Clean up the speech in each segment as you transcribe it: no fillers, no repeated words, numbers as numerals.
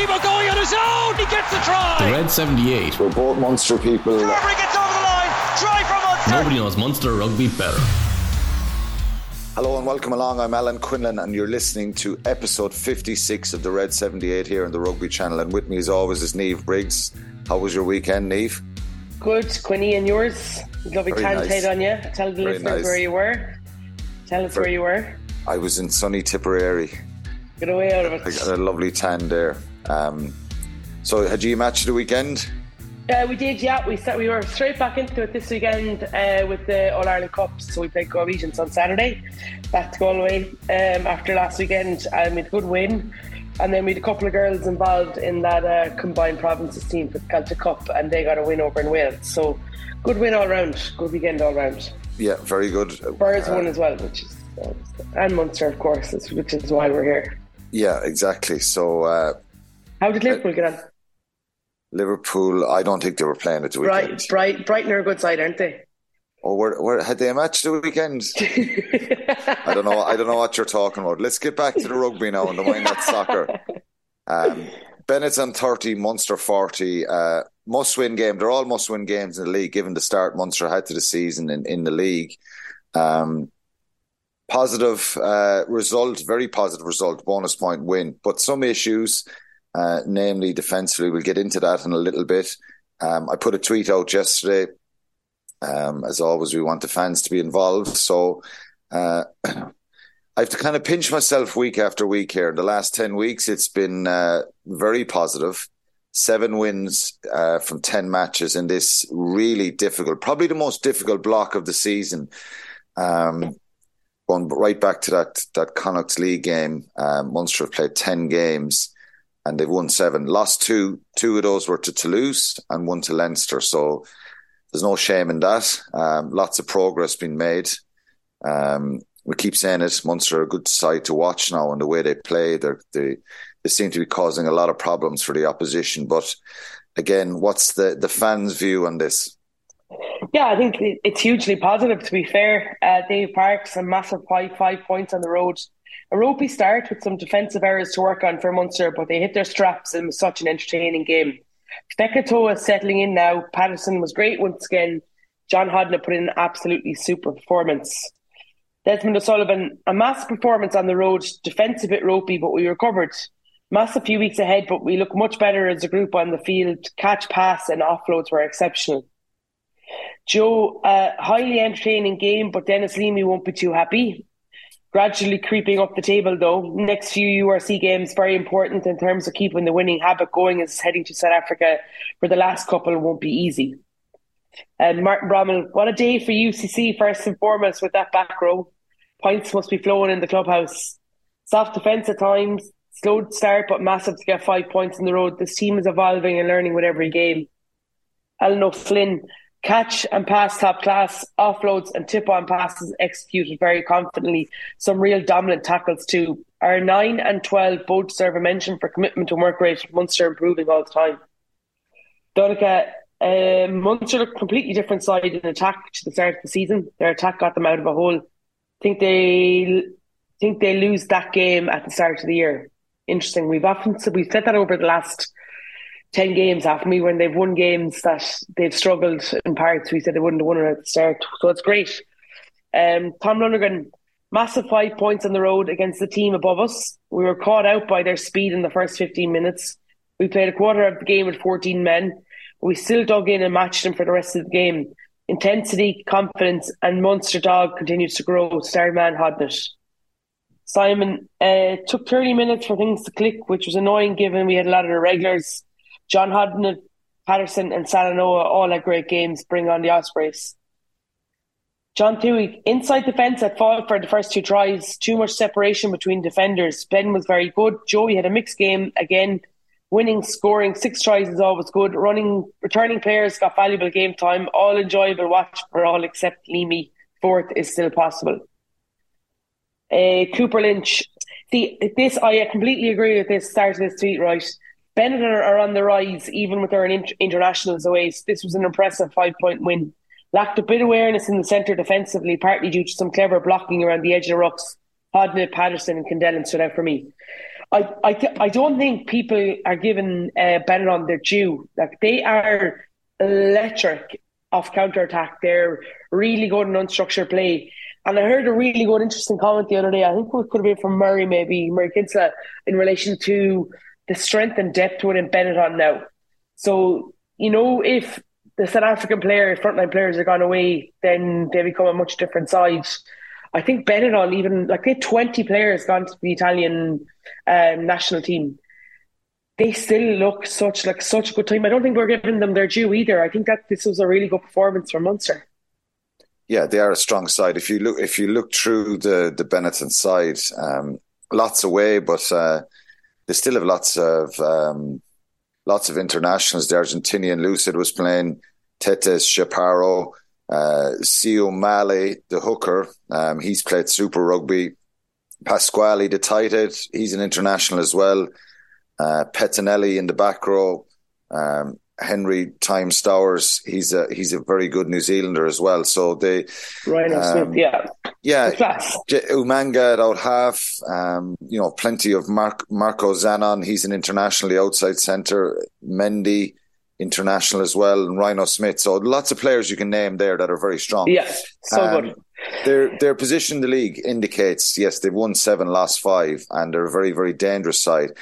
Tebow going on his own. He gets the try. The Red 78. We're both Munster people. Carbery gets over the line. Try from Munster. Nobody knows Munster Rugby better. Hello and welcome along. I'm Alan Quinlan and you're listening to episode 56 of the Red 78 here on the Rugby Channel. And with me as always is Niamh Briggs. How was your weekend, Niamh? Good, Quinny, and yours? Lovely nice. On you. Tell the listeners nice. Where you were. Tell us where you were. I was in sunny Tipperary. Get away out of it. I got a lovely tan there. So had you a match of the weekend? We did, yeah. We were straight back into it this weekend with the All-Ireland Cup. So we played Galwegians on Saturday, back to Galway after last weekend. And we had a good win. And then we had a couple of girls involved in that combined provinces team for the Celtic Cup, and they got a win over in Wales. So good win all round, good weekend all round. Yeah, very good. Spurs won as well, which is and Munster, of course, which is why we're here. Yeah, exactly. So how did Liverpool get on? Liverpool, I don't think they were playing at the weekend. Brighton are a good side, aren't they? Oh, where had they a match the weekend? I don't know what you're talking about. Let's get back to the rugby now and the wine at soccer. Benetton 30, Munster 40. Must-win game. They're all must-win games in the league, given the start Munster had to the season in the league. Positive result, very positive result, bonus point win. But some issues, namely defensively, we'll get into that in a little bit. I put a tweet out yesterday. As always, we want the fans to be involved. So I have to kind of pinch myself week after week here. In the last 10 weeks, it's been very positive. 7 wins from 10 matches in this really difficult, probably the most difficult block of the season. Going right back to that Connacht League game, Munster have played 10 games and they've won 7. Lost 2. 2 of those were to Toulouse and 1 to Leinster. So there's no shame in that. Lots of progress being made. We keep saying it. Munster are a good side to watch now, and the way they play, they seem to be causing a lot of problems for the opposition. But again, what's the fans' view on this? Yeah, I think it's hugely positive, to be fair. Dave Park's a massive 5 points on the road. A ropey start with some defensive errors to work on for Munster, but they hit their straps in such an entertaining game. Feketoa is settling in now. Patterson was great once again. John Hodnett put in an absolutely super performance. Desmond O'Sullivan, a massive performance on the road. Defence a bit ropey, but we recovered. Mass a few weeks ahead, but we look much better as a group on the field. Catch, pass and offloads were exceptional. Joe, a highly entertaining game, but Dennis Leamy won't be too happy. Gradually creeping up the table, though. Next few URC games, very important in terms of keeping the winning habit going, as heading to South Africa for the last couple won't be easy. And Martin Bromell, what a day for UCC, first and foremost, with that back row. Points must be flowing in the clubhouse. Soft defence at times, slow start, but massive to get 5 points on the road. This team is evolving and learning with every game. Alan O'Flynn, catch and pass top class, offloads and tip-on passes executed very confidently. Some real dominant tackles too. Our 9 and 12 both serve a mention for commitment and work rate. Munster improving all the time. Donica, Munster looked completely different side in attack to the start of the season. Their attack got them out of a hole. I think they lose that game at the start of the year. Interesting. We've said that over the last 10 games, after me, when they've won games that they've struggled in parts. We said they wouldn't have won it at the start. So it's great. Tom Lonergan, massive 5 points on the road against the team above us. We were caught out by their speed in the first 15 minutes. We played a quarter of the game with 14 men. We still dug in and matched them for the rest of the game. Intensity, confidence, and Munster dog continues to grow. Star man Hodnett. Simon, took 30 minutes for things to click, which was annoying given we had a lot of irregulars. John Hodnett, Patterson and Salanoa all had great games. Bring on the Ospreys. John Thuig, inside defence at fault for the first 2 tries. Too much separation between defenders. Ben was very good. Joey had a mixed game again. Winning, scoring, 6 tries is always good. Returning players got valuable game time. All enjoyable watch for all except Leamy. 4th is still possible. Cooper Lynch. I completely agree with this start of this tweet, right? Benetton are on the rise, even with their internationals away. So this was an impressive 5-point win. Lacked a bit of awareness in the centre defensively, partly due to some clever blocking around the edge of the rucks. Hodnett, Patterson and Kendellen stood out for me. I don't think people are giving Benetton their due. Like, they are electric off counter-attack. They're really good in unstructured play. And I heard a really good, interesting comment the other day. I think it could have been from Murray, maybe, Murray Kinsella, in relation to the strength and depth within Benetton now. So, you know, if the South African frontline players are gone away, then they become a much different side. I think Benetton, even, like, they had 20 players gone to the Italian national team. They still look such a good team. I don't think we're giving them their due either. I think that this was a really good performance from Munster. Yeah, they are a strong side. If you look through the Benetton side, lots away, but they still have lots of internationals. The Argentinian Lucid was playing, Tetes Chaparro, Sio Male, the hooker. He's played Super Rugby. Pasquale, the tight end, he's an international as well. Pettinelli in the back row. Henry Time Stowers, he's a very good New Zealander as well. So they, Ryan Smith, yeah, Umanga at out half. Plenty of Marco Zanon. He's an internationally outside centre. Mendy, international as well, and Rhino Smith. So lots of players you can name there that are very strong. Yes, so good. Their position in the league indicates, yes, they've won 7, lost 5, and they're a very, very dangerous side.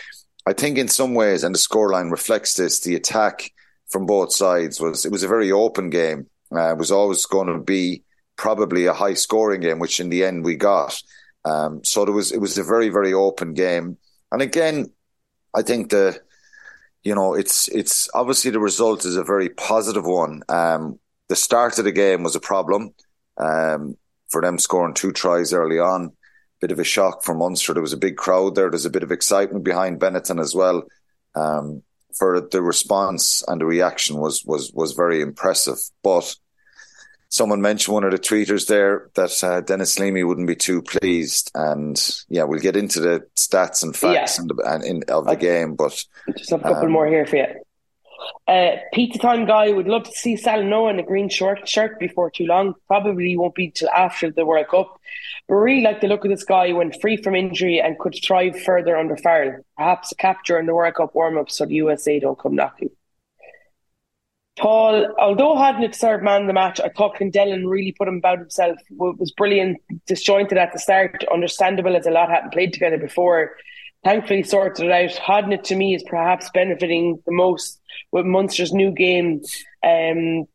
I think in some ways, and the scoreline reflects this, the attack from both sides was a very open game. It was always going to be probably a high scoring game, which in the end we got. So it was a very, very open game. And again, I think it's obviously the result is a very positive one. The start of the game was a problem. For them scoring 2 tries early on, bit of a shock for Munster. There was a big crowd there. There's a bit of excitement behind Benetton as well. For the response and the reaction was very impressive. But someone mentioned, one of the tweeters there, that Dennis Leamy wouldn't be too pleased. And yeah, we'll get into the stats and facts of the game. But just have a couple more here for you. Pizza Time guy would love to see Salanoa in a green shirt before too long. Probably won't be till after the World Cup. But really like the look of this guy when free from injury and could thrive further under Farrell. Perhaps a capture in the World Cup warm-up so the USA don't come knocking. Paul, although Hodnett served man of the match, I thought Kendellen really put him about himself. It was brilliant, disjointed at the start, understandable as a lot hadn't played together before. Thankfully sorted it out. Hodnett, to me, is perhaps benefiting the most with Munster's new game. With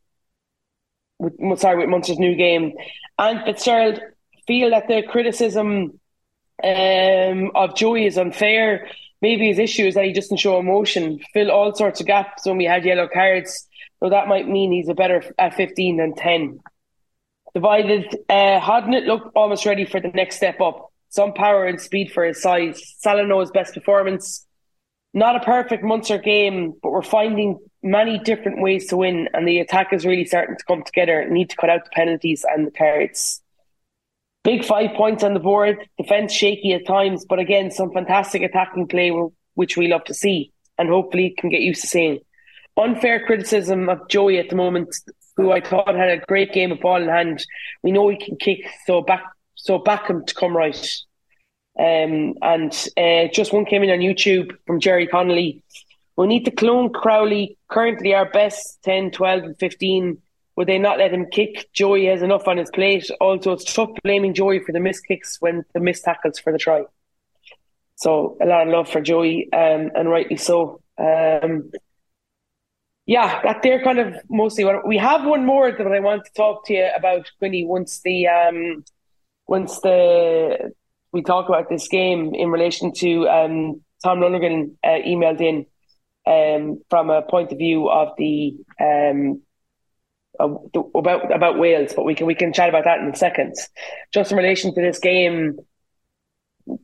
Munster's new game. And Fitzgerald feel that the criticism of Joey is unfair. Maybe his issue is that he doesn't show emotion. Fill all sorts of gaps when we had yellow cards. So that might mean he's a better at 15 than 10. Divided. Hodnett looked almost ready for the next step up. Some power and speed for his size. Salanoa's best performance. Not a perfect Munster game, but we're finding many different ways to win, and the attack is really starting to come together. Need to cut out the penalties and the cards. Big 5 points on the board. Defence shaky at times, but again, some fantastic attacking play, which we love to see, and hopefully can get used to seeing. Unfair criticism of Joey at the moment, who I thought had a great game of ball in hand. We know he can kick, so back him to come right. Just one came in on YouTube from Jerry Connolly. We need to clone Crowley, currently our best 10, 12 and 15. Would they not let him kick? Joey has enough on his plate. Also, it's tough blaming Joey for the missed kicks when the missed tackles for the try. So a lot of love for Joey, and rightly so. They're kind of mostly what we have. One more that I want to talk to you about, Quinny, once we talk about this game in relation to Tom Lonergan emailed in from a point of view of the about Wales, but we can chat about that in a second. Just in relation to this game,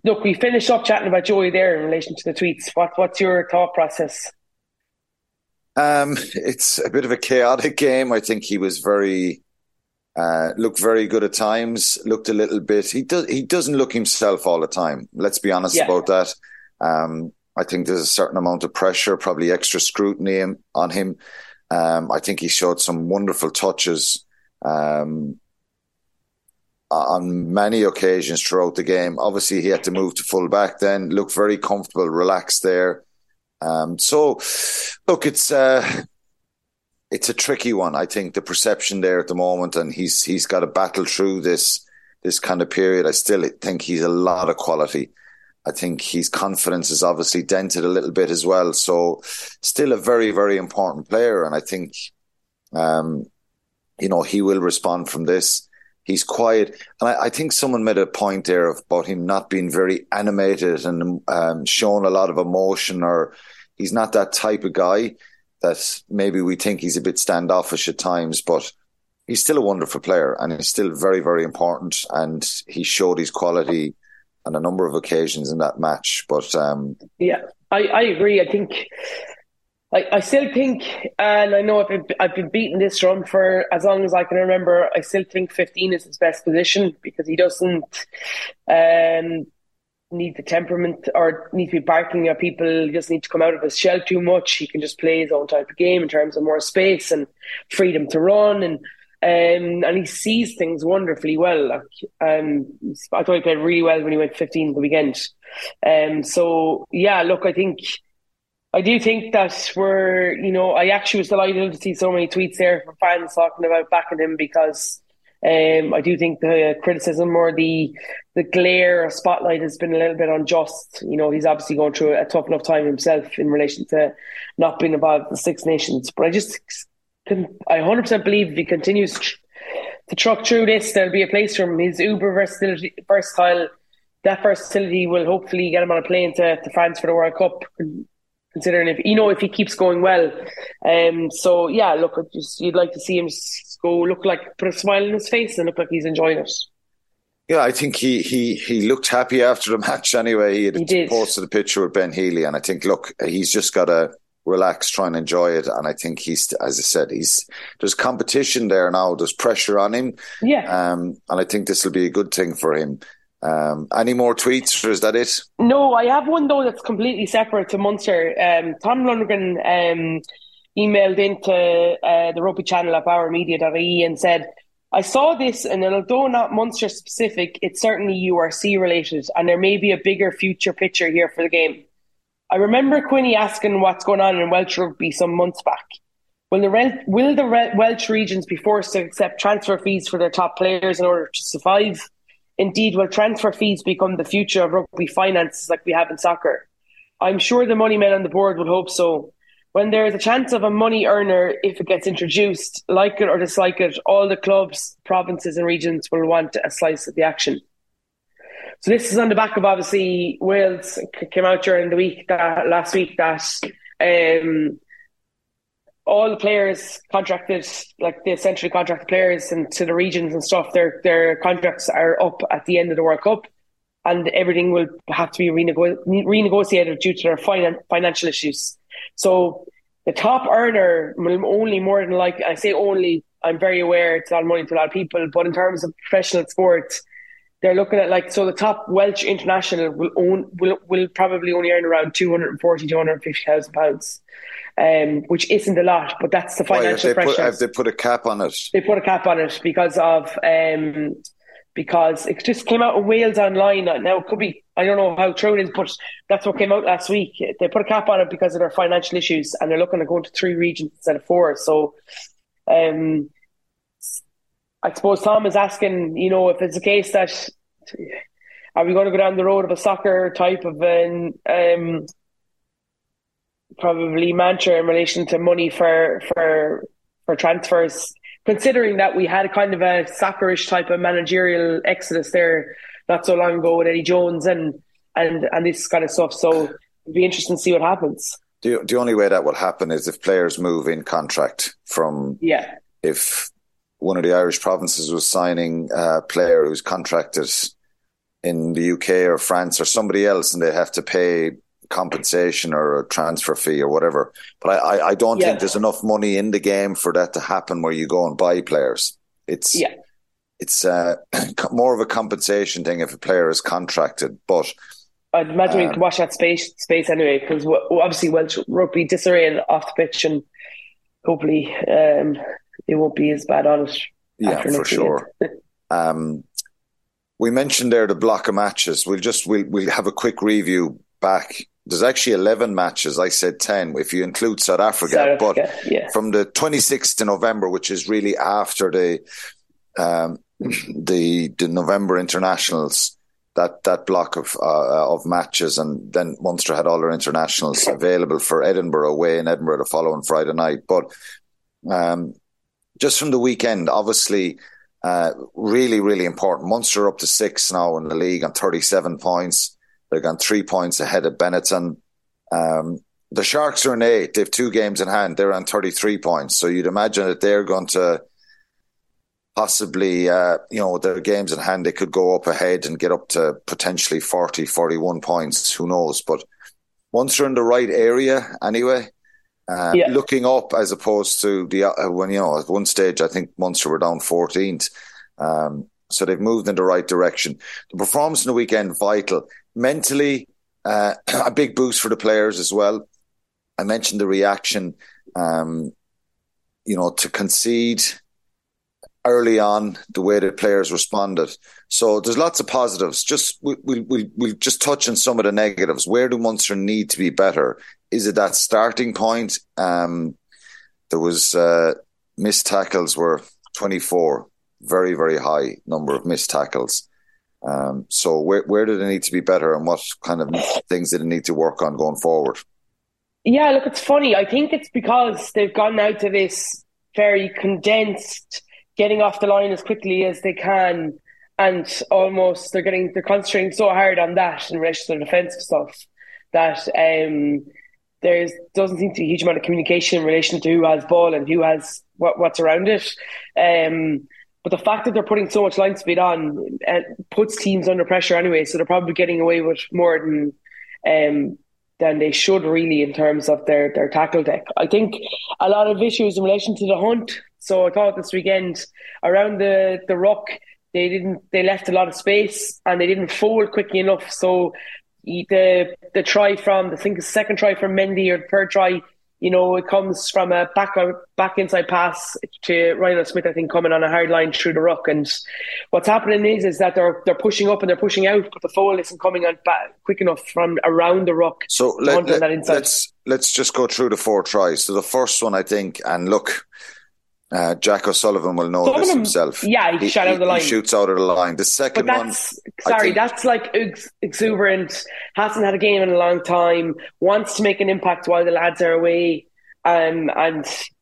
look, we finished up chatting about Joey there in relation to the tweets. What's your thought process? It's a bit of a chaotic game. I think he was very. Looked very good at times, looked a little bit... He doesn't look himself all the time. Let's be honest about that. I think there's a certain amount of pressure, probably extra scrutiny on him. I think he showed some wonderful touches. on many occasions throughout the game. Obviously, he had to move to full back then, looked very comfortable, relaxed there. So, look, it's a tricky one. I think the perception there at the moment, and he's got to battle through this kind of period. I still think he's a lot of quality. I think his confidence is obviously dented a little bit as well. So still a very, very important player. And I think, he will respond from this. He's quiet. And I think someone made a point there about him not being very animated and showing a lot of emotion, or he's not that type of guy that maybe we think he's a bit standoffish at times, but he's still a wonderful player and he's still very, very important. And he showed his quality on a number of occasions in that match. But I agree. I think I still think, and I know I've been beating this drum for as long as I can remember, I still think 15 is his best position, because he doesn't need the temperament or need to be barking at people. He doesn't need to come out of his shell too much. He can just play his own type of game in terms of more space and freedom to run, and he sees things wonderfully well. I thought he played really well when he went 15 the weekend. I do think that we're, I actually was delighted to see so many tweets there from fans talking about backing him, because I do think the criticism or the glare or spotlight has been a little bit unjust. He's obviously going through a tough enough time himself in relation to not being involved in the Six Nations. But I 100% believe if he continues to truck through this, there'll be a place for him. His uber versatile, that versatility will hopefully get him on a plane to France for the World Cup, considering if he keeps going well. You'd like to see him go put a smile on his face and look like he's enjoying it. Yeah, I think he looked happy after the match anyway. He posted a picture with Ben Healy, and I think, he's just got to relax, try and enjoy it. And I think he's, as I said, there's competition there now. There's pressure on him. Yeah. And I think this will be a good thing for him. Any more tweets, or is that it? No, I have one though that's completely separate to Munster. Tom Lonergan emailed into the Rugby Channel at bowermedia.ie and said, "I saw this, and although not Munster specific, it's certainly URC related, and there may be a bigger future picture here for the game. I remember Quinny asking what's going on in Welsh rugby some months back. Will the Welsh regions be forced to accept transfer fees for their top players in order to survive? Indeed, will transfer fees become the future of rugby finances like we have in soccer? I'm sure the money men on the board would hope so. When there is a chance of a money earner, if it gets introduced, like it or dislike it, all the clubs, provinces and regions will want a slice of the action." So this is on the back of, obviously, Wales came out during the week, last week, that all the players contracted, the essentially contracted players and to the regions and stuff, their contracts are up at the end of the World Cup, and everything will have to be renegotiated due to their financial issues. So the top earner will only, more than likely, I say only, I'm very aware it's not money to a lot of people, but in terms of professional sports, they're looking at the top Welsh international will probably only earn around £240,000 to £250,000, which isn't a lot, but that's the financial pressure. Have they put a cap on it? They put a cap on it because it just came out in Wales online. Now it could be, I don't know how true it is, but that's what came out last week. They put a cap on it because of their financial issues, and they're looking at going to 3 regions instead of 4. So, I suppose Tom is asking, if it's a case that are we going to go down the road of a soccer type of an probably mantra in relation to money for transfers, considering that we had kind of a soccerish type of managerial exodus there not so long ago with Eddie Jones and this kind of stuff. So it'd be interesting to see what happens. The only way that would happen is if players move in contract if one of the Irish provinces was signing a player who's contracted in the UK or France or somebody else, and they have to pay compensation or a transfer fee or whatever. But I don't think there's enough money in the game for that to happen, where you go and buy players. It's more of a compensation thing if a player is contracted. But I'd imagine we could watch that space anyway, because obviously Welsh rugby disarray off the pitch, and hopefully... it won't be as bad on it. Yeah, for sure. We mentioned there the block of matches. We'll have a quick review back. There's actually 11 matches. I said 10 if you include South Africa. But yeah. From the 26th of November, which is really after the November internationals, that block of matches, and then Munster had all their internationals available for Edinburgh, away in Edinburgh the following Friday night. But just from the weekend, obviously. Really, really important. Munster up to 6 now in the league on 37 points. They've gone 3 points ahead of Benetton. The Sharks are in 8. They've 2 games in hand. They're on 33 points. So you'd imagine that they're going to possibly, their games in hand, they could go up ahead and get up to potentially 40, 41 points. Who knows? But Munster in the right area anyway. Looking up as opposed to when at one stage I think Munster were down 14th. So they've moved in the right direction. The performance in the weekend, vital. Mentally, a big boost for the players as well. I mentioned the reaction, to concede early on, the way the players responded. So there's lots of positives. Just we'll just touch on some of the negatives. Where do Munster need to be better? Is it that starting point? There was missed tackles were 24, very, very high number of missed tackles. So where do they need to be better, and what kind of things do they need to work on going forward? Yeah, look, it's funny. I think it's because they've gone out to this very condensed, getting off the line as quickly as they can, and almost they're concentrating so hard on that in relation to the defensive stuff that there doesn't seem to be a huge amount of communication in relation to who has ball and who has what's around it. But the fact that they're putting so much line speed on puts teams under pressure anyway, so they're probably getting away with more than they should really in terms of their tackle deck. I think a lot of issues in relation to the hunt. So I thought this weekend around the ruck, they left a lot of space and they didn't fold quickly enough. So the try from, I think the second try from Mendy or the third try, it comes from a back inside pass to Ryan Smith, I think, coming on a hard line through the ruck. And what's happening is that they're pushing up and they're pushing out, but the fold isn't coming on back quick enough from around the ruck. So let's just go through the 4 tries. So the first one, I think, and look, Jack O'Sullivan will know this himself. Yeah, he shot out of the line. He shoots out of the line. The second one... that's like exuberant. Hasn't had a game in a long time. Wants to make an impact while the lads are away. And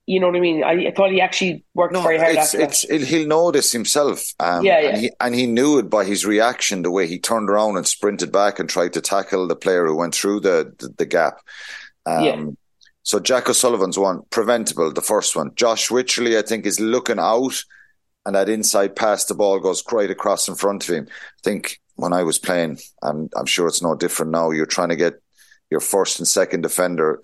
you know what I mean? I thought he actually worked very hard after that. He'll know this himself. And he knew it by his reaction, the way he turned around and sprinted back and tried to tackle the player who went through the gap. So Jack O'Sullivan's one, preventable, the first one. Josh Wycherley, I think, is looking out, and that inside pass, the ball goes right across in front of him. I think when I was playing, I'm sure it's no different now, you're trying to get your first and second defender,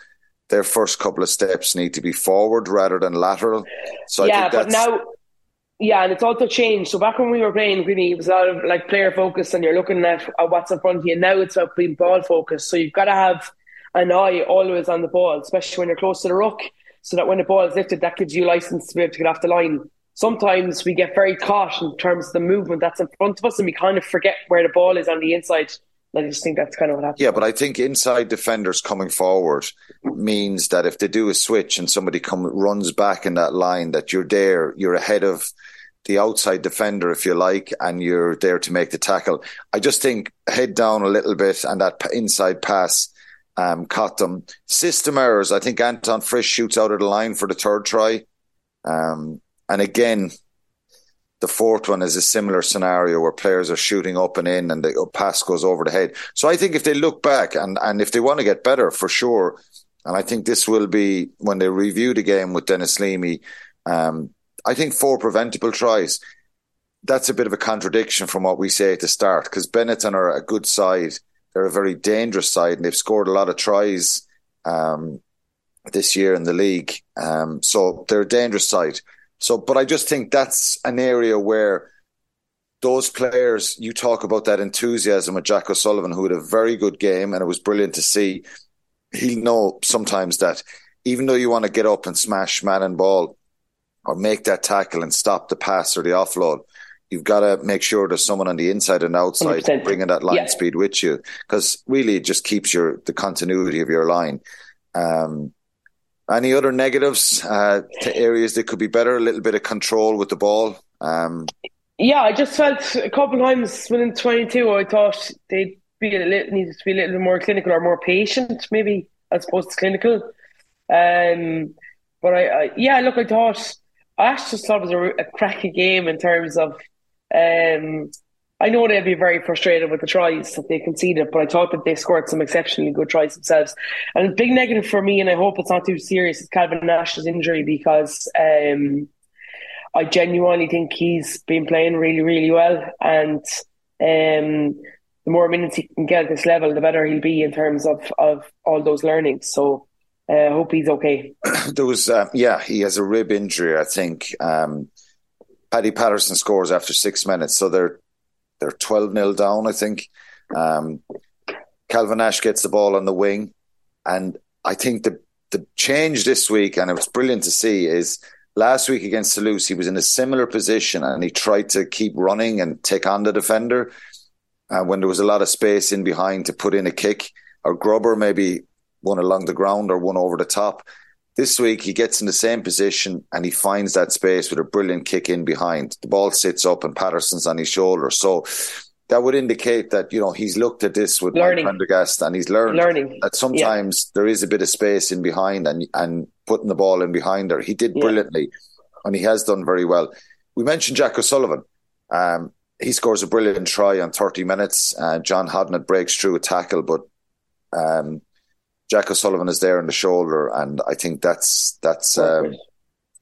their first couple of steps need to be forward rather than lateral. So I think that's... and it's also changed. So back when we were playing, really, it was a lot of like player focus, and you're looking at what's in front of you, and now it's about being ball focused. So you've got to have... an eye always on the ball, especially when you're close to the ruck, so that when the ball is lifted, that gives you license to be able to get off the line. Sometimes we get very caught in terms of the movement that's in front of us, and we kind of forget where the ball is on the inside. And I just think that's kind of what happens. Yeah, but I think inside defenders coming forward means that if they do a switch and somebody runs back in that line, that you're there, you're ahead of the outside defender, if you like, and you're there to make the tackle. I just think head down a little bit, and that inside pass caught them. System errors. I think Anton Frisch shoots out of the line for the third try. And again, the fourth one is a similar scenario where players are shooting up and in and the pass goes over the head. So I think if they look back and if they want to get better, for sure, and I think this will be when they review the game with Dennis Leamy, I think 4 preventable tries. That's a bit of a contradiction from what we say at the start, because Benetton are a good side. They're a very dangerous side, and they've scored a lot of tries this year in the league. So they're a dangerous side. So, but I just think that's an area where those players, you talk about that enthusiasm with Jack O'Sullivan, who had a very good game, and it was brilliant to see. He'll know sometimes that even though you want to get up and smash man and ball or make that tackle and stop the pass or the offload, you've got to make sure there's someone on the inside and outside 100%. Bringing that line speed with you, because really it just keeps the continuity of your line. Any other negatives to areas that could be better? A little bit of control with the ball. I just felt a couple of times within 22, I thought they needed to be a little bit more clinical or more patient, maybe. I suppose it's clinical. But I actually just thought it was a cracking game in terms of, I know they'd be very frustrated with the tries that they conceded, but I thought that they scored some exceptionally good tries themselves. And a big negative for me, and I hope it's not too serious, is Calvin Nash's injury, because I genuinely think he's been playing really, really well. And the more minutes he can get at this level, the better he'll be in terms of all those learnings. So I hope he's okay. There was, he has a rib injury, I think. Paddy Patterson scores after 6 minutes, so they're 12-0 down, I think. Calvin Nash gets the ball on the wing, and I think the change this week, and it was brilliant to see, is last week against Toulouse, he was in a similar position and he tried to keep running and take on the defender. And when there was a lot of space in behind to put in a kick, or Grubber maybe one along the ground or one over the top. This week, he gets in the same position and he finds that space with a brilliant kick in behind. The ball sits up and Patterson's on his shoulder. So that would indicate that, he's looked at this with Mike Prendergast and he's learning that sometimes there is a bit of space in behind and putting the ball in behind there. He did brilliantly and he has done very well. We mentioned Jack O'Sullivan. He scores a brilliant try on 30 minutes. John Hodnett breaks through a tackle, but Jack O'Sullivan is there on the shoulder, and I think that's.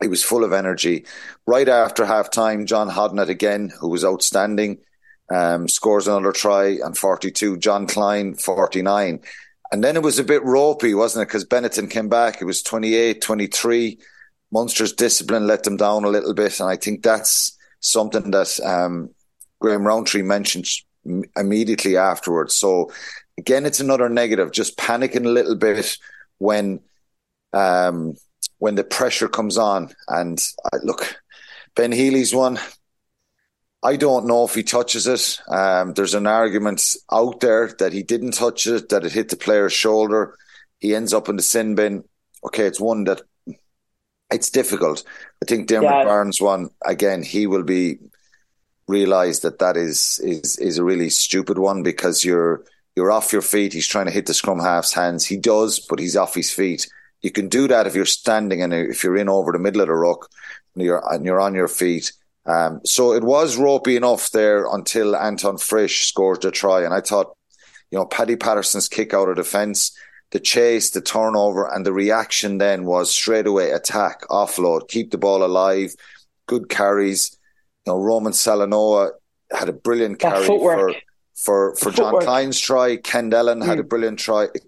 He was full of energy. Right after half-time, John Hodnett again, who was outstanding, scores another try on 42. John Klein, 49. And then it was a bit ropey, wasn't it? Because Benetton came back. It was 28-23. Munster's discipline let them down a little bit, and I think that's something that Graham Rowntree mentioned immediately afterwards. So again, it's another negative, just panicking a little bit when the pressure comes on. And look, Ben Healy's one. I don't know if he touches it. There's an argument out there that he didn't touch it, that it hit the player's shoulder. He ends up in the sin bin. Okay, it's one that it's difficult. I think Dermot Barnes one, again, he will be realised that is a really stupid one, because you're off your feet. He's trying to hit the scrum half's hands. He does, but he's off his feet. You can do that if you're standing and if you're in over the middle of the ruck and you're on your feet. So it was ropey enough there until Anton Frisch scored the try. And I thought, Paddy Patterson's kick out of defence, the chase, the turnover, and the reaction then was straight away attack, offload, keep the ball alive, good carries. Roman Salanoa had a brilliant carry for John Klein's try. Kendellen had a brilliant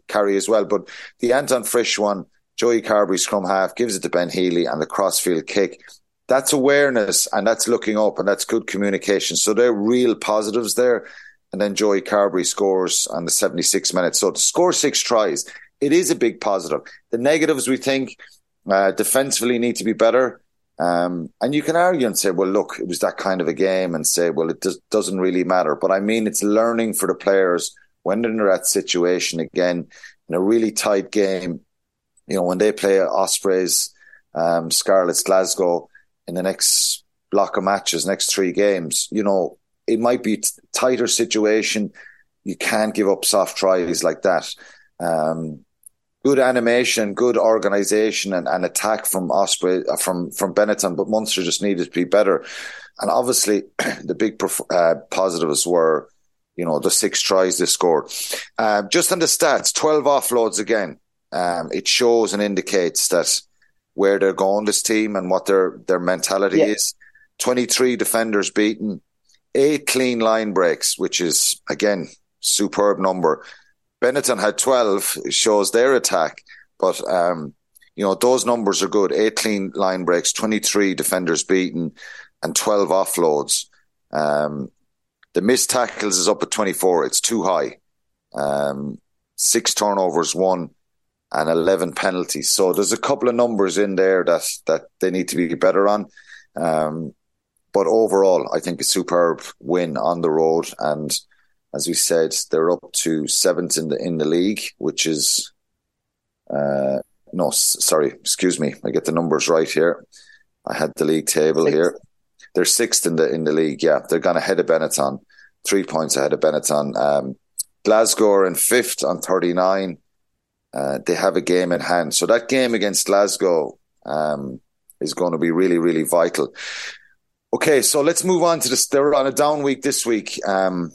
carry as well. But the Anton Frisch one, Joey Carbery, scrum half, gives it to Ben Healy and the crossfield kick. That's awareness and that's looking up and that's good communication. So they're real positives there. And then Joey Carbery scores on the 76 minutes. So to score 6 tries, it is a big positive. The negatives, we think, defensively need to be better. And you can argue and say, well, look, it was that kind of a game, and say, well, it doesn't really matter. But I mean, it's learning for the players when they're in that situation again, in a really tight game. When they play Ospreys, Scarlets, Glasgow in the next block of matches, next 3 games, it might be a tighter situation. You can't give up soft tries like that. Good animation, good organisation and attack from Osprey, from Benetton, but Munster just needed to be better. And obviously, the big positives were, the 6 tries they scored. Just on the stats, 12 offloads again. It shows and indicates that where they're going, this team, and what their mentality is. 23 defenders beaten, 8 clean line breaks, which is, again, superb number. Benetton had 12, shows their attack, but those numbers are good. 8 clean line breaks, 23 defenders beaten, and 12 offloads. The missed tackles is up at 24. It's too high. 6 turnovers, 1, and 11 penalties. So there's a couple of numbers in there that they need to be better on. But overall, I think a superb win on the road. And as we said, they're up to seventh in the league, which is... I get the numbers right here. I had the league table here. They're sixth in the league, yeah. They're gone ahead of Benetton, 3 points ahead of Benetton. Glasgow are in fifth on 39. They have a game in hand. So that game against Glasgow is going to be really, really vital. Okay, so let's move on to this. They're on a down week this week. I'm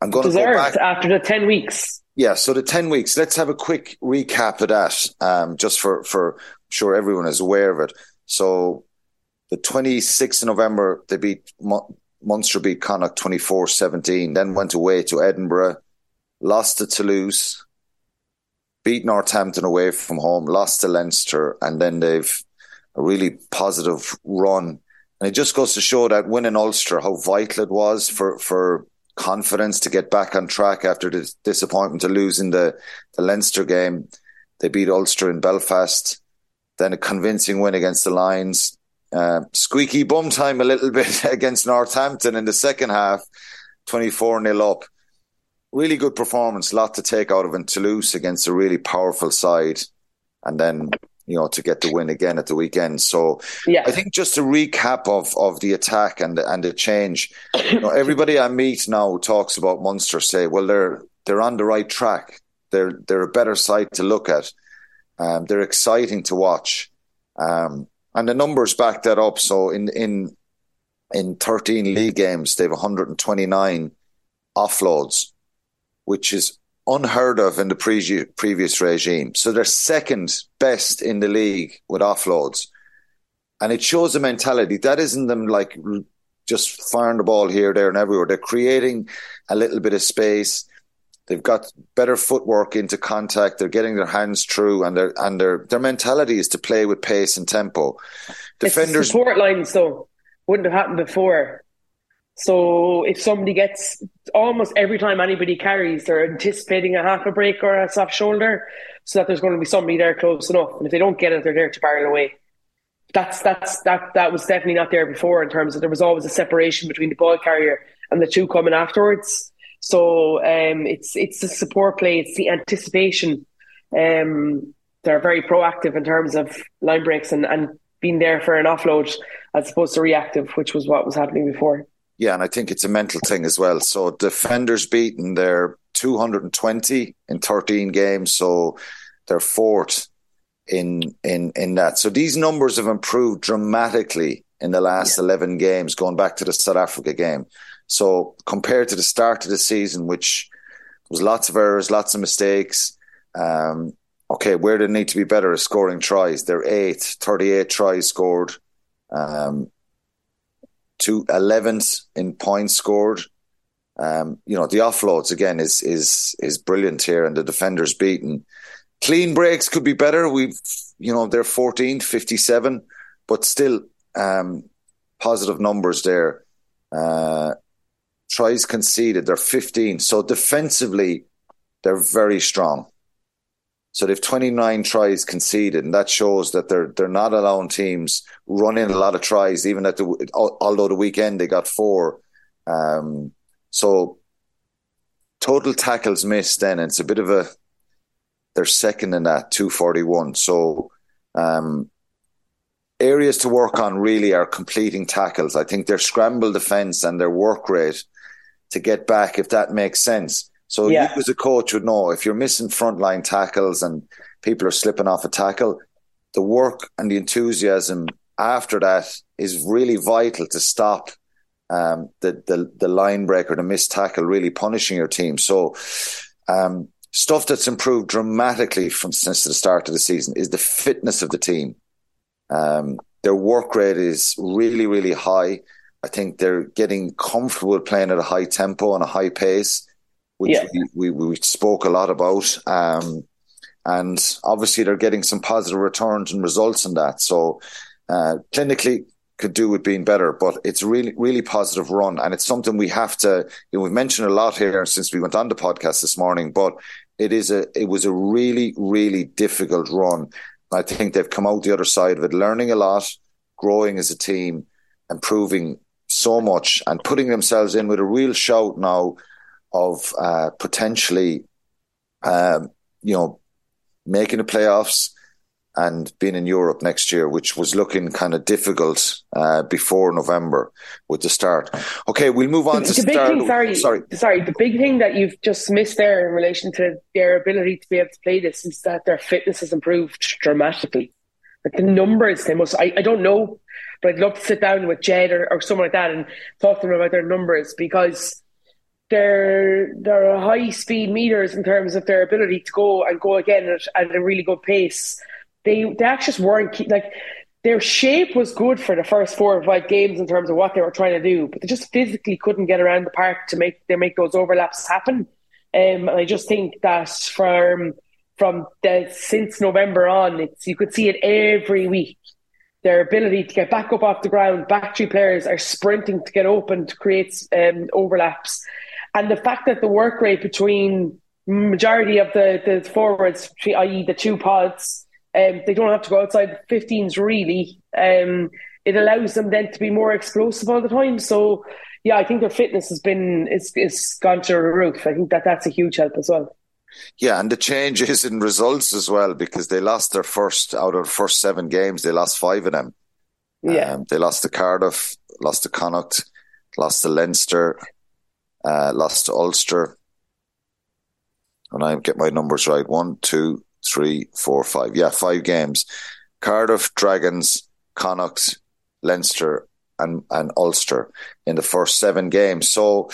going to go back. After the 10 weeks. Yeah, so the 10 weeks, let's have a quick recap of that, just for sure everyone is aware of it. So the 26th of November, they Munster beat Connacht 24-17, then went away to Edinburgh, lost to Toulouse, beat Northampton away from home, lost to Leinster, and then they've a really positive run. And it just goes to show that winning Ulster, how vital it was for confidence to get back on track after the disappointment to lose in the Leinster game. They beat Ulster in Belfast, then a convincing win against the Lions, squeaky bum time a little bit against Northampton in the second half, 24-0 up. Really good performance, a lot to take out of in Toulouse against a really powerful side, and then to get the win again at the weekend. So yeah. I think just a recap of the attack and the change. Everybody I meet now who talks about Munster say, well, they're on the right track. They're a better side to look at. They're exciting to watch. And the numbers back that up. So in 13 league games, they have 129 offloads, which is unheard of in the previous regime. So they're second best in the league with offloads. And it shows a mentality. That isn't them like just firing the ball here, there and everywhere. They're creating a little bit of space. They've got better footwork into contact. They're getting their hands through, and their mentality is to play with pace and tempo. Defenders, support lines though wouldn't have happened before. So if somebody gets, almost every time anybody carries, they're anticipating a half a break or a soft shoulder, so that there's going to be somebody there close enough. And if they don't get it, they're there to barrel away. That was definitely not there before, in terms of there was always a separation between the ball carrier and the two coming afterwards. So it's the support play, it's the anticipation. They're very proactive in terms of line breaks and being there for an offload as opposed to reactive, which was what was happening before. Yeah, and I think it's a mental thing as well. So defenders beaten, they're 220 in 13 games, so they're fourth in that. So these numbers have improved dramatically in the last 11 games, going back to the South Africa game. So compared to the start of the season, which was lots of errors, lots of mistakes, where they need to be better is scoring tries. They're eighth, 38 tries scored, to 11th in points scored. The offloads again is brilliant here, and the defenders beaten. Clean breaks could be better. They're 14th, 57, but still positive numbers there. Tries conceded, they're 15. So defensively, they're very strong. So they've 29 tries conceded, and that shows that they're not allowing teams run in a lot of tries, even although the weekend they got four. So total tackles missed then, and it's a bit of they're second in that, 241. So areas to work on really are completing tackles. I think their scramble defence and their work rate to get back, if that makes sense. So you as a coach would know, if you're missing frontline tackles and people are slipping off a tackle, the work and the enthusiasm after that is really vital to stop the line break or the missed tackle really punishing your team. So stuff that's improved dramatically since the start of the season is the fitness of the team. Their work rate is really, really high. I think they're getting comfortable playing at a high tempo and a high pace, which we spoke a lot about. And obviously they're getting some positive returns and results in that. So clinically could do with being better, but it's really, really positive run. And it's something we have to, we've mentioned a lot here since we went on the podcast this morning, but it was a really, really difficult run. I think they've come out the other side of it, learning a lot, growing as a team, improving so much and putting themselves in with a real shout now of potentially, you know, making the playoffs and being in Europe next year, which was looking kind of difficult before November with the start. Okay, we'll move on to start. Sorry, the big thing that you've just missed there in relation to their ability to be able to play this is that their fitness has improved dramatically. Like the numbers, they must, I don't know, but I'd love to sit down with Jed or someone like that and talk to them about their numbers, because they're high speed meters in terms of their ability to go again at a really good pace. They actually weren't, like, their shape was good for the first 4 or 5 games in terms of what they were trying to do, but they just physically couldn't get around the park to make those overlaps happen. And I just think that since November on, you could see it every week. Their ability to get back up off the ground, back three players are sprinting to get open to create overlaps, and the fact that the work rate between majority of the forwards, i.e. the two pods. They don't have to go outside 15s really. It allows them then to be more explosive all the time. So, yeah, I think their fitness has been, it's gone to the roof. I think that's a huge help as well. Yeah, and the change is in results as well, because they lost their out of the first 7 games, they lost 5 of them. Yeah. They lost to Cardiff, lost to Connacht, lost to Leinster, lost to Ulster. And I get my numbers right. 1, 2, 3, 4, 5. Yeah, 5 games. Cardiff, Dragons, Connacht, Leinster and Ulster in the first 7 games. So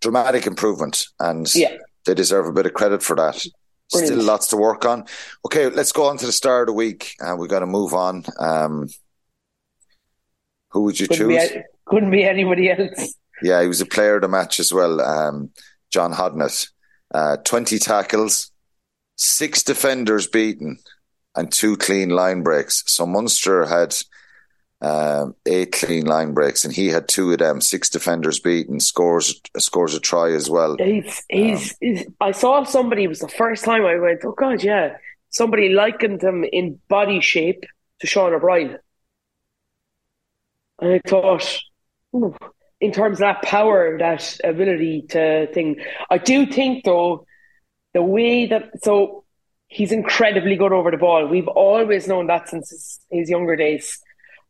dramatic improvement, and they deserve a bit of credit for that. Brilliant. Still lots to work on. Okay, let's go on to the star of the week, and we've got to move on. Who would you choose? Couldn't be anybody else. Yeah, he was a player of the match as well, John Hodnett. 20 tackles, 6 defenders beaten and 2 clean line breaks. So Munster had 8 clean line breaks and he had 2 of them. 6 defenders beaten, scores a try as well. He's I saw somebody, it was the first time I went, oh God, yeah. Somebody likened him in body shape to Sean O'Brien. And I thought, in terms of that power, that ability to thing. I do think though, he's incredibly good over the ball. We've always known that since his younger days.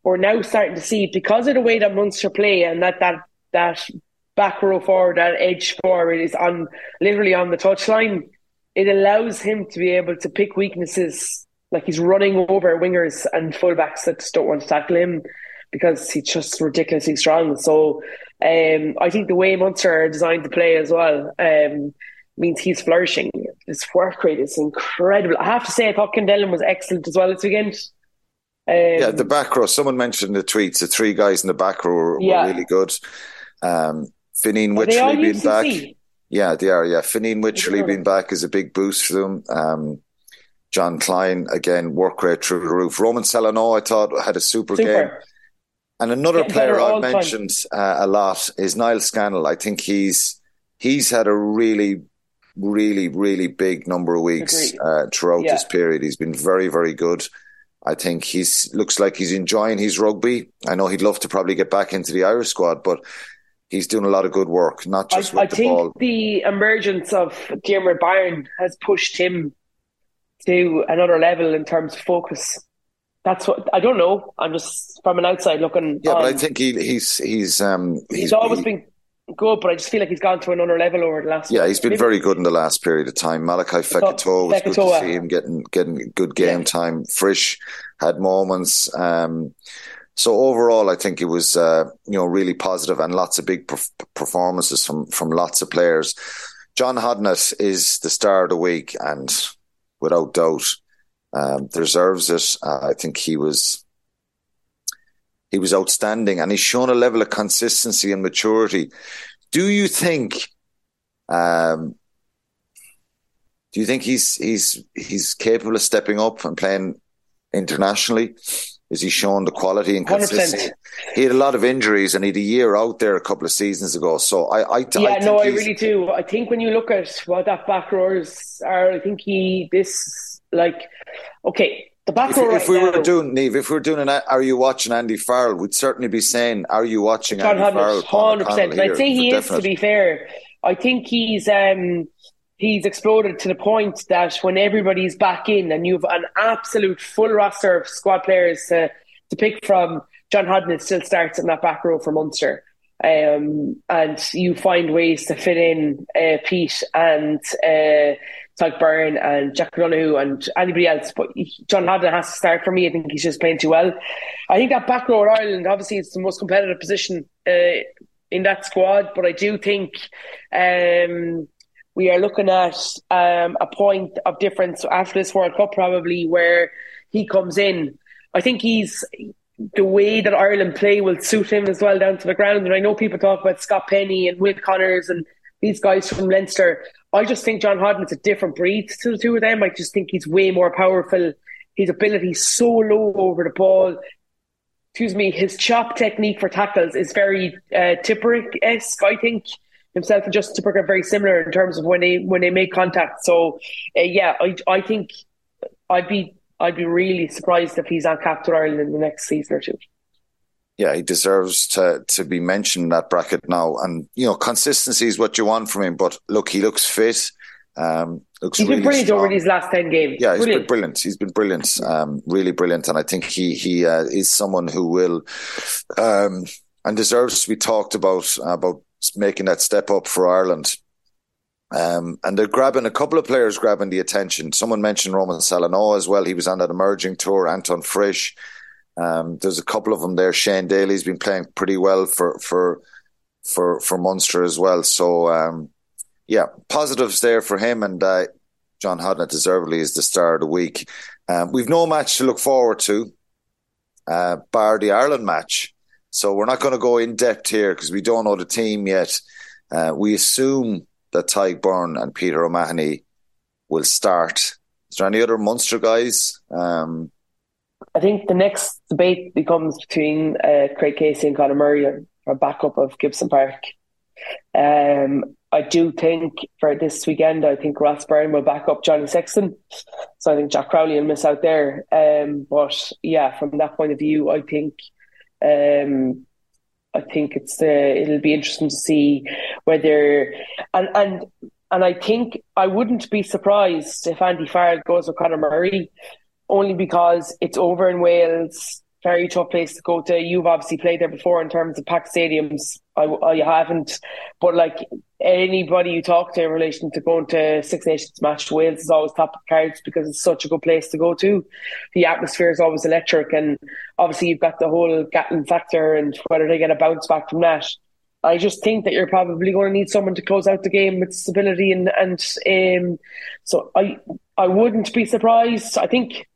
We're now starting to see, because of the way that Munster play and that back row forward, that edge forward is literally on the touchline, it allows him to be able to pick weaknesses. Like he's running over wingers and fullbacks that just don't want to tackle him because he's just ridiculously strong. So I think the way Munster are designed to play as well, means he's flourishing. His work rate is incredible. I have to say, I thought Kendellen was excellent as well this weekend. Yeah, the back row. Someone mentioned in the tweets, the 3 guys in the back row were really good. Fineen Wycherley being back. Yeah, they are. Yeah, Fineen Wycherley being back is a big boost for them. John Klein, again, work rate through the roof. Roman Salanoa, I thought, had a super game. And another player I've mentioned a lot is Niall Scannell. I think he's had a really big number of weeks throughout this period. He's been very, very good. I think looks like he's enjoying his rugby. I know he'd love to probably get back into the Irish squad, but he's doing a lot of good work, not just with the ball. I think the emergence of Dermot Byrne has pushed him to another level in terms of focus. That's what I don't know. I'm just from an outside looking. Yeah, but I think he's always been good, but I just feel like he's gone to another level over the last. Yeah, he's been very good in the last period of time. Malachi Fekitoa, was good to see him getting good game time. Frisch had moments. So overall, I think it was really positive and lots of big performances from lots of players. John Hodnett is the star of the week, and without doubt, deserves it. I think he was. He was outstanding, and he's shown a level of consistency and maturity. Do you think? Do you think he's capable of stepping up and playing internationally? Is he shown the quality and consistency? 100%. He had a lot of injuries, and he had a year out there a couple of seasons ago. So I really do. I think when you look at what that back rowers are, I think he this like okay. The back row if we were doing an Are You Watching Andy Farrell, we'd certainly be saying, Are you watching John Andy Farrell? 100%. And I'd say he is, to be fair. I think he's exploded to the point that when everybody's back in and you have an absolute full roster of squad players to pick from, John Hodnett still starts in that back row for Munster. And you find ways to fit in Pete and Tyke Byrne and Jack O'Sullivan and anybody else, but John Hodnett has to start for me. I think he's just playing too well. I think that back row in Ireland, obviously it's the most competitive position in that squad, but I do think we are looking at a point of difference after this World Cup probably, where he comes in. I think the way that Ireland play will suit him as well down to the ground. And I know people talk about Scott Penny and Will Connors and these guys from Leinster. I just think John Hodnett's a different breed to the two of them. I just think he's way more powerful. His ability is so low over the ball. Excuse me, his chop technique for tackles is very Tipuric-esque, I think. Himself and Justin Tipuric are very similar in terms of when they make contact. So, I think I'd be really surprised if he's on captain Ireland in the next season or two. Yeah, he deserves to be mentioned in that bracket now. And, consistency is what you want from him. But, look, he looks fit. He's really been brilliant strong over these last 10 games. Yeah, he's been brilliant. He's been brilliant. Really brilliant. And I think he is someone who will and deserves to be talked about making that step up for Ireland. And they're a couple of players grabbing the attention. Someone mentioned Roman Salanoa as well. He was on that emerging tour. Anton Frisch. There's a couple of them there. Shane Daly's been playing pretty well for Munster as well. So positives there for him. And John Hodnett deservedly is the star of the week. We've no match to look forward to, bar the Ireland match. So we're not going to go in depth here because we don't know the team yet. We assume that Tyke Byrne and Peter O'Mahony will start. Is there any other Munster guys? I think the next debate becomes between Craig Casey and Conor Murray, or backup of Gibson Park. I do think for this weekend, I think Ross Byrne will back up Johnny Sexton. So I think Jack Crowley will miss out there. But from that point of view, I think it'll be interesting to see whether and I think I wouldn't be surprised if Andy Farrell goes with Conor Murray, only because it's over in Wales, very tough place to go to. You've obviously played there before in terms of packed stadiums. I haven't, but like anybody you talk to in relation to going to Six Nations match, Wales is always top of the cards because it's such a good place to go to. The atmosphere is always electric, and obviously you've got the whole Gatlin factor and whether they get a bounce back from that. I just think that you're probably going to need someone to close out the game with stability, so I wouldn't be surprised. I think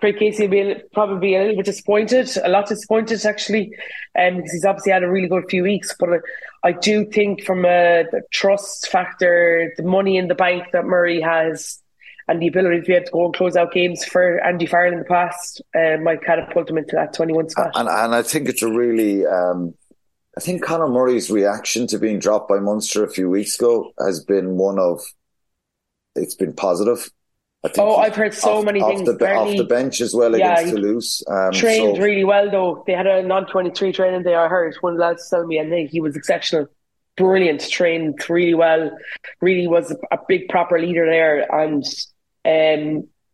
Craig Casey will be probably a little bit disappointed, a lot disappointed actually, because he's obviously had a really good few weeks. But I do think from the trust factor, the money in the bank that Murray has, and the ability to be able to go and close out games for Andy Farrell in the past might catapult him into that 21 spot. And I think it's a really... I think Conor Murray's reaction to being dropped by Munster a few weeks ago has been it's been positive. I think I've heard so many things. Off the bench as well against Toulouse. Trained really well though. They had a non-23 training day, I heard. One of the lads told me, and he was exceptional. Brilliant, trained really well. Really was a big proper leader there. And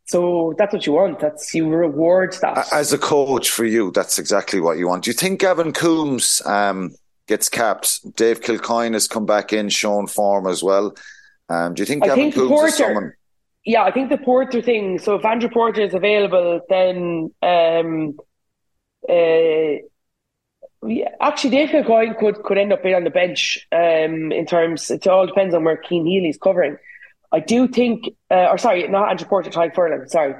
so that's what you want. You reward that. As a coach for you, that's exactly what you want. Do you think Gavin Coombs gets capped? Dave Kilcoyne has come back in, shown form as well. Do you think Gavin Coombs is someone... Yeah, I think the Porter thing. So if Andrew Porter is available, then actually Dave Kilcoyne could end up being on the bench. It all depends on where Keane Healy's covering. I do think, not Andrew Porter, Tyke Furlan. Sorry,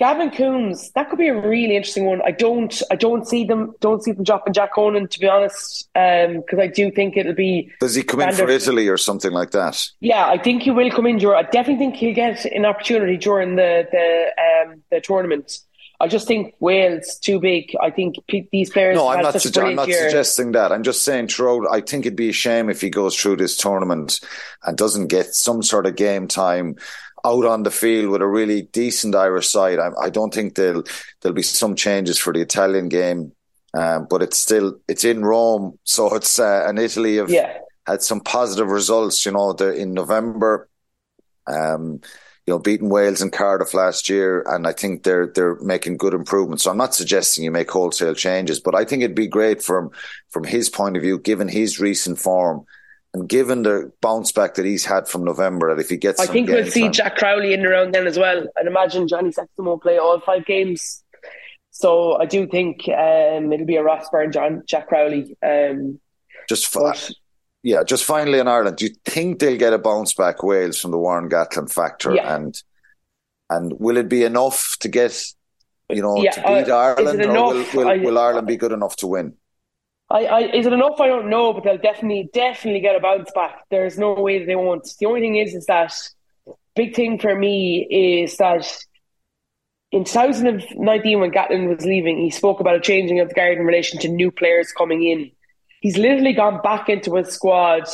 Gavin Coombs. That could be a really interesting one. I don't see them dropping Jack Conan, to be honest, because I do think it'll be. Does he come in for Italy or something like that? Yeah, I think he will come in. I definitely think he'll get an opportunity during the tournament. I just think Wales too big. I think these players. No, I'm not suggesting that. I'm just saying, I think it'd be a shame if he goes through this tournament and doesn't get some sort of game time out on the field with a really decent Irish side. I don't think there'll be some changes for the Italian game, but it's in Rome, so it's and Italy have had some positive results. You know, in November, you know, beating Wales in Cardiff last year, and I think they're making good improvements. So I'm not suggesting you make wholesale changes, but I think it'd be great from his point of view, given his recent form and given the bounce back that he's had from November, that if he gets, I think we'll see Jack Crowley in the round then as well. I'd imagine Johnny Sexton won't play all 5 games, so I do think it'll be a Rossburn and Jack Crowley. Just finally in Ireland, do you think they'll get a bounce back, Wales, from the Warren Gatlin factor? Yeah. And will it be enough to get, you know, to beat Ireland? Or will Ireland be good enough to win? Is it enough? I don't know, but they'll definitely get a bounce back. There's no way that they won't. The only thing is that big thing for me is that in 2019 when Gatlin was leaving, he spoke about a changing of the guard in relation to new players coming in. He's literally gone back into his squad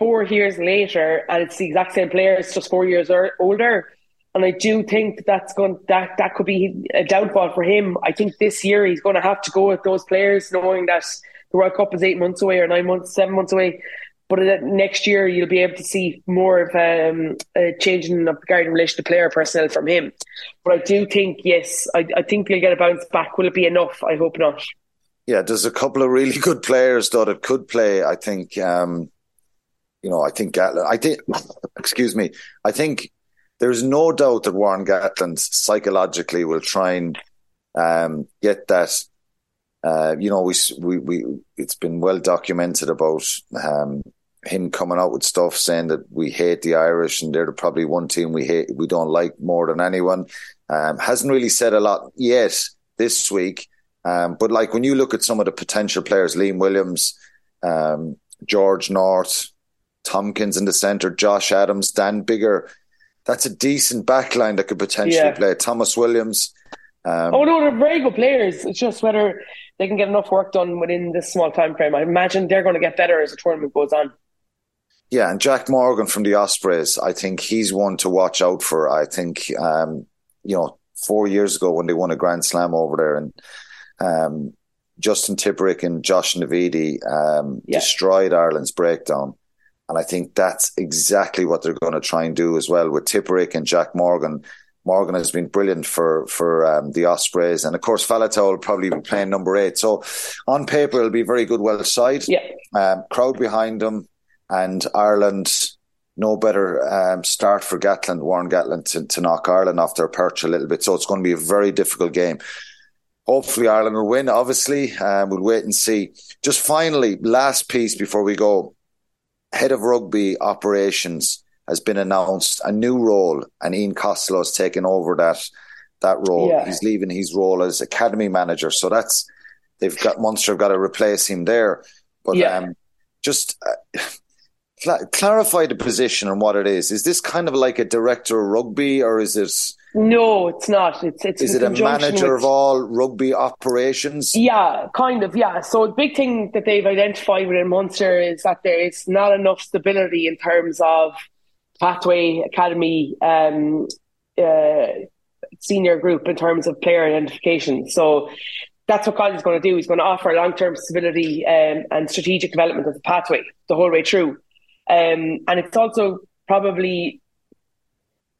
4 years later, and it's the exact same players, just 4 years older. And I do think that could be a downfall for him. I think this year he's going to have to go with those players, knowing that the World Cup is 8 months away or 9 months, 7 months away. But next year you'll be able to see more of a changing of the guard in relation to player personnel from him. But I do think, yes, I think he'll get a bounce back. Will it be enough? I hope not. Yeah, there's a couple of really good players though that could play. I think, I think there's no doubt that Warren Gatland psychologically will try and get that. It's been well documented about him coming out with stuff saying that we hate the Irish and they're probably one team we don't like more than anyone. Hasn't really said a lot yet this week. But like when you look at some of the potential players, Liam Williams, George North, Tompkins in the centre, Josh Adams, Dan Biggar, that's a decent backline that could potentially play. Thomas Williams. They're very good players. It's just whether they can get enough work done within this small time frame. I imagine they're going to get better as the tournament goes on. Yeah, and Jack Morgan from the Ospreys, I think he's one to watch out for. I think, 4 years ago when they won a Grand Slam over there and Justin Tipuric and Josh Navidi destroyed Ireland's breakdown. And I think that's exactly what they're going to try and do as well with Tipuric and Jack Morgan. Morgan has been brilliant for the Ospreys. And of course, Faletau will probably be playing number 8. So on paper, it'll be a very good Welsh side. Yeah. Crowd behind them, and Ireland, no better start for Warren Gatland to knock Ireland off their perch a little bit. So it's going to be a very difficult game. Hopefully Ireland will win, obviously. We'll wait and see. Just finally, last piece before we go. Head of Rugby Operations has been announced, a new role, and Ian Costello has taken over that role. Yeah. He's leaving his role as Academy Manager. So Munster have got to replace him there. But clarify the position and what it is. Is this kind of like a director of rugby, or is it... No, it's not. Is it a manager of all rugby operations? Yeah, kind of, yeah. So the big thing that they've identified within Munster is that there is not enough stability in terms of pathway, academy, senior group in terms of player identification. So that's what Colin's going to do. He's going to offer long-term stability and strategic development of the pathway the whole way through. And it's also probably...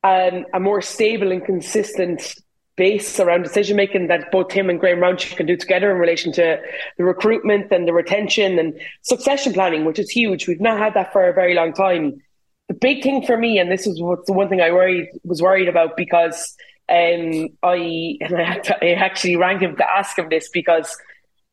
a more stable and consistent base around decision-making that both him and Graham Rountree can do together in relation to the recruitment and the retention and succession planning, which is huge. We've not had that for a very long time. The big thing for me, and this is the one thing I was worried about because I actually rang him to ask him this, because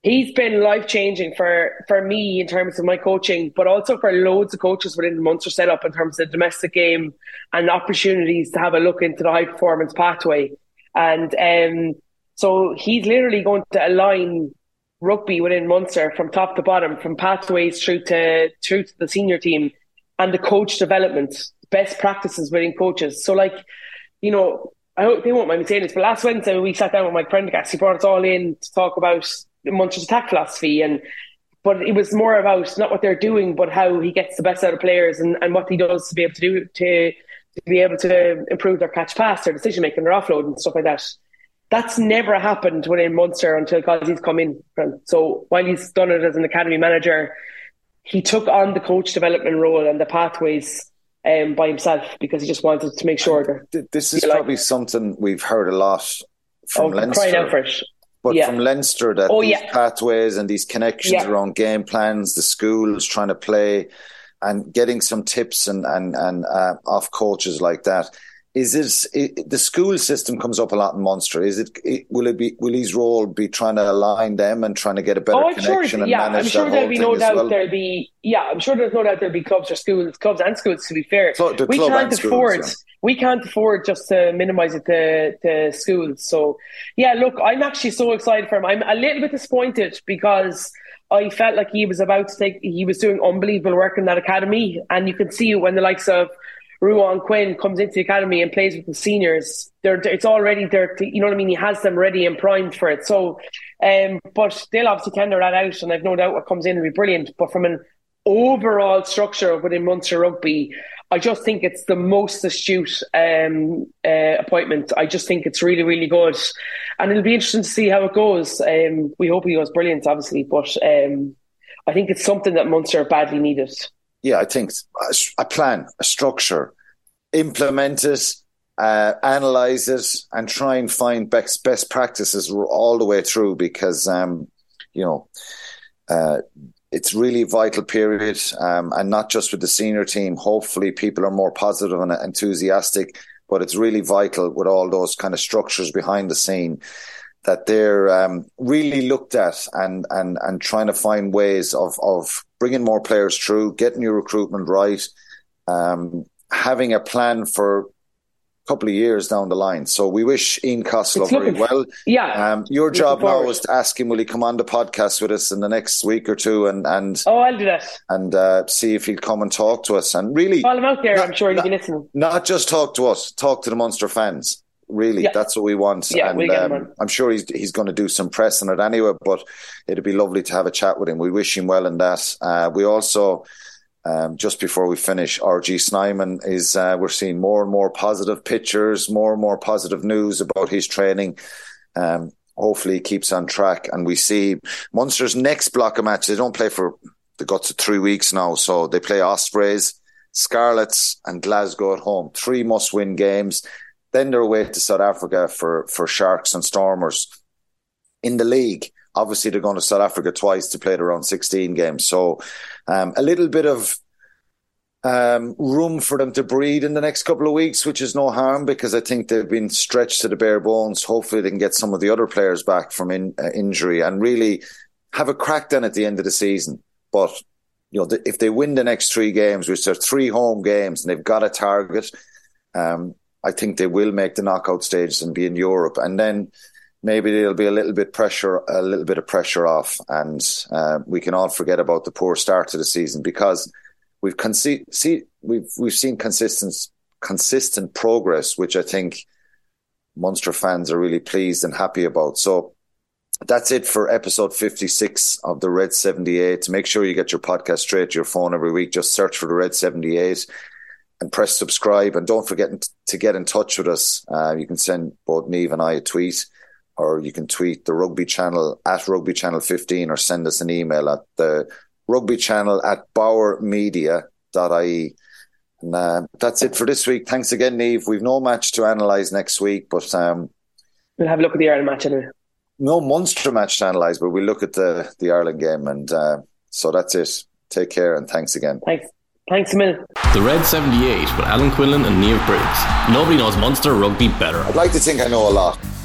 he's been life-changing for me in terms of my coaching, but also for loads of coaches within the Munster setup in terms of the domestic game and opportunities to have a look into the high-performance pathway. And so he's literally going to align rugby within Munster from top to bottom, from pathways through to the senior team and the coach development, best practices within coaches. So, like, you know, I hope they won't mind me saying this, but last Wednesday we sat down with Mike Prendergast. He brought us all in to talk about Munster's attack philosophy, but it was more about not what they're doing, but how he gets the best out of players and what he does to be able to do to be able to improve their catch pass, their decision making, their offload and stuff like that. That's never happened within Munster until Cossey's come in. So while he's done it as an academy manager, he took on the coach development role and the pathways by himself because he just wanted to make sure that... This is probably something we've heard a lot from Leinster. But from Leinster, that these pathways and these connections around game plans, the schools trying to play and getting some tips and off coaches like that. The school system comes up a lot in Munster. Will his role be trying to align them and trying to get a better connection and manage that whole thing as well? I'm sure there's no doubt there'll be clubs and schools, to be fair. We can't afford just to minimise it to schools. So, I'm actually so excited for him. I'm a little bit disappointed because I felt like he was doing unbelievable work in that academy, and you can see when the likes of Ruan Quinn comes into the academy and plays with the seniors. It's already there. You know what I mean? He has them ready and primed for it. So, but they'll obviously tender that out, and I've no doubt what comes in will be brilliant. But from an overall structure within Munster Rugby, I just think it's the most astute appointment. I just think it's really, really good. And it'll be interesting to see how it goes. We hope he goes brilliant, obviously. But I think it's something that Munster badly needed. Yeah, I think a plan, a structure, implement it, analyse it, and try and find best practices all the way through because, it's really a vital period. And not just with the senior team. Hopefully people are more positive and enthusiastic, but it's really vital with all those kind of structures behind the scene that they're really looked at and trying to find ways of bringing more players through, getting your recruitment right, having a plan for a couple of years down the line. So we wish Ian Costello very well. Yeah, your job now is to ask him, will he come on the podcast with us in the next week or two? And I'll do that. And see if he'll come and talk to us. And really... While I'm out there, I'm sure he'll be listening. Not just talk to us, talk to the Munster fans. Really, that's what we want. Yeah, and I'm sure he's going to do some press on it anyway, but it'd be lovely to have a chat with him. We wish him well in that. We also, just before we finish, RG Snyman is, we're seeing more and more positive pictures, more and more positive news about his training. Hopefully he keeps on track and we see Munster's next block of matches. They don't play for the guts of 3 weeks now. So they play Ospreys, Scarlets and Glasgow at home. 3 must-win games. Then they're away to South Africa for Sharks and Stormers. In the league, obviously they're going to South Africa twice to play the round 16 games. So a little bit of room for them to breathe in the next couple of weeks, which is no harm because I think they've been stretched to the bare bones. Hopefully they can get some of the other players back from injury and really have a crack then at the end of the season. But you know, if they win the next 3 games, which are 3 home games, and they've got a target... I think they will make the knockout stages and be in Europe. And then maybe there'll be a little bit of pressure off. And we can all forget about the poor start to the season because we've seen consistent progress, which I think Munster fans are really pleased and happy about. So that's it for episode 56 of the Red 78. Make sure you get your podcast straight to your phone every week. Just search for the Red 78. And press subscribe, and don't forget to get in touch with us. You can send both Niamh and I a tweet, or you can tweet the Rugby Channel at Rugby Channel 15, or send us an email at the Rugby Channel at bowermedia.ie. And that's it for this week. Thanks again, Niamh. We've no match to analyse next week, but we'll have a look at the Ireland match anyway. No Munster match to analyse, but we'll look at the Ireland game. And so that's it. Take care, and thanks again. Thanks a minute. The Red 78 with Alan Quinlan and Niamh Briggs. Nobody knows Munster Rugby better. I'd like to think I know a lot.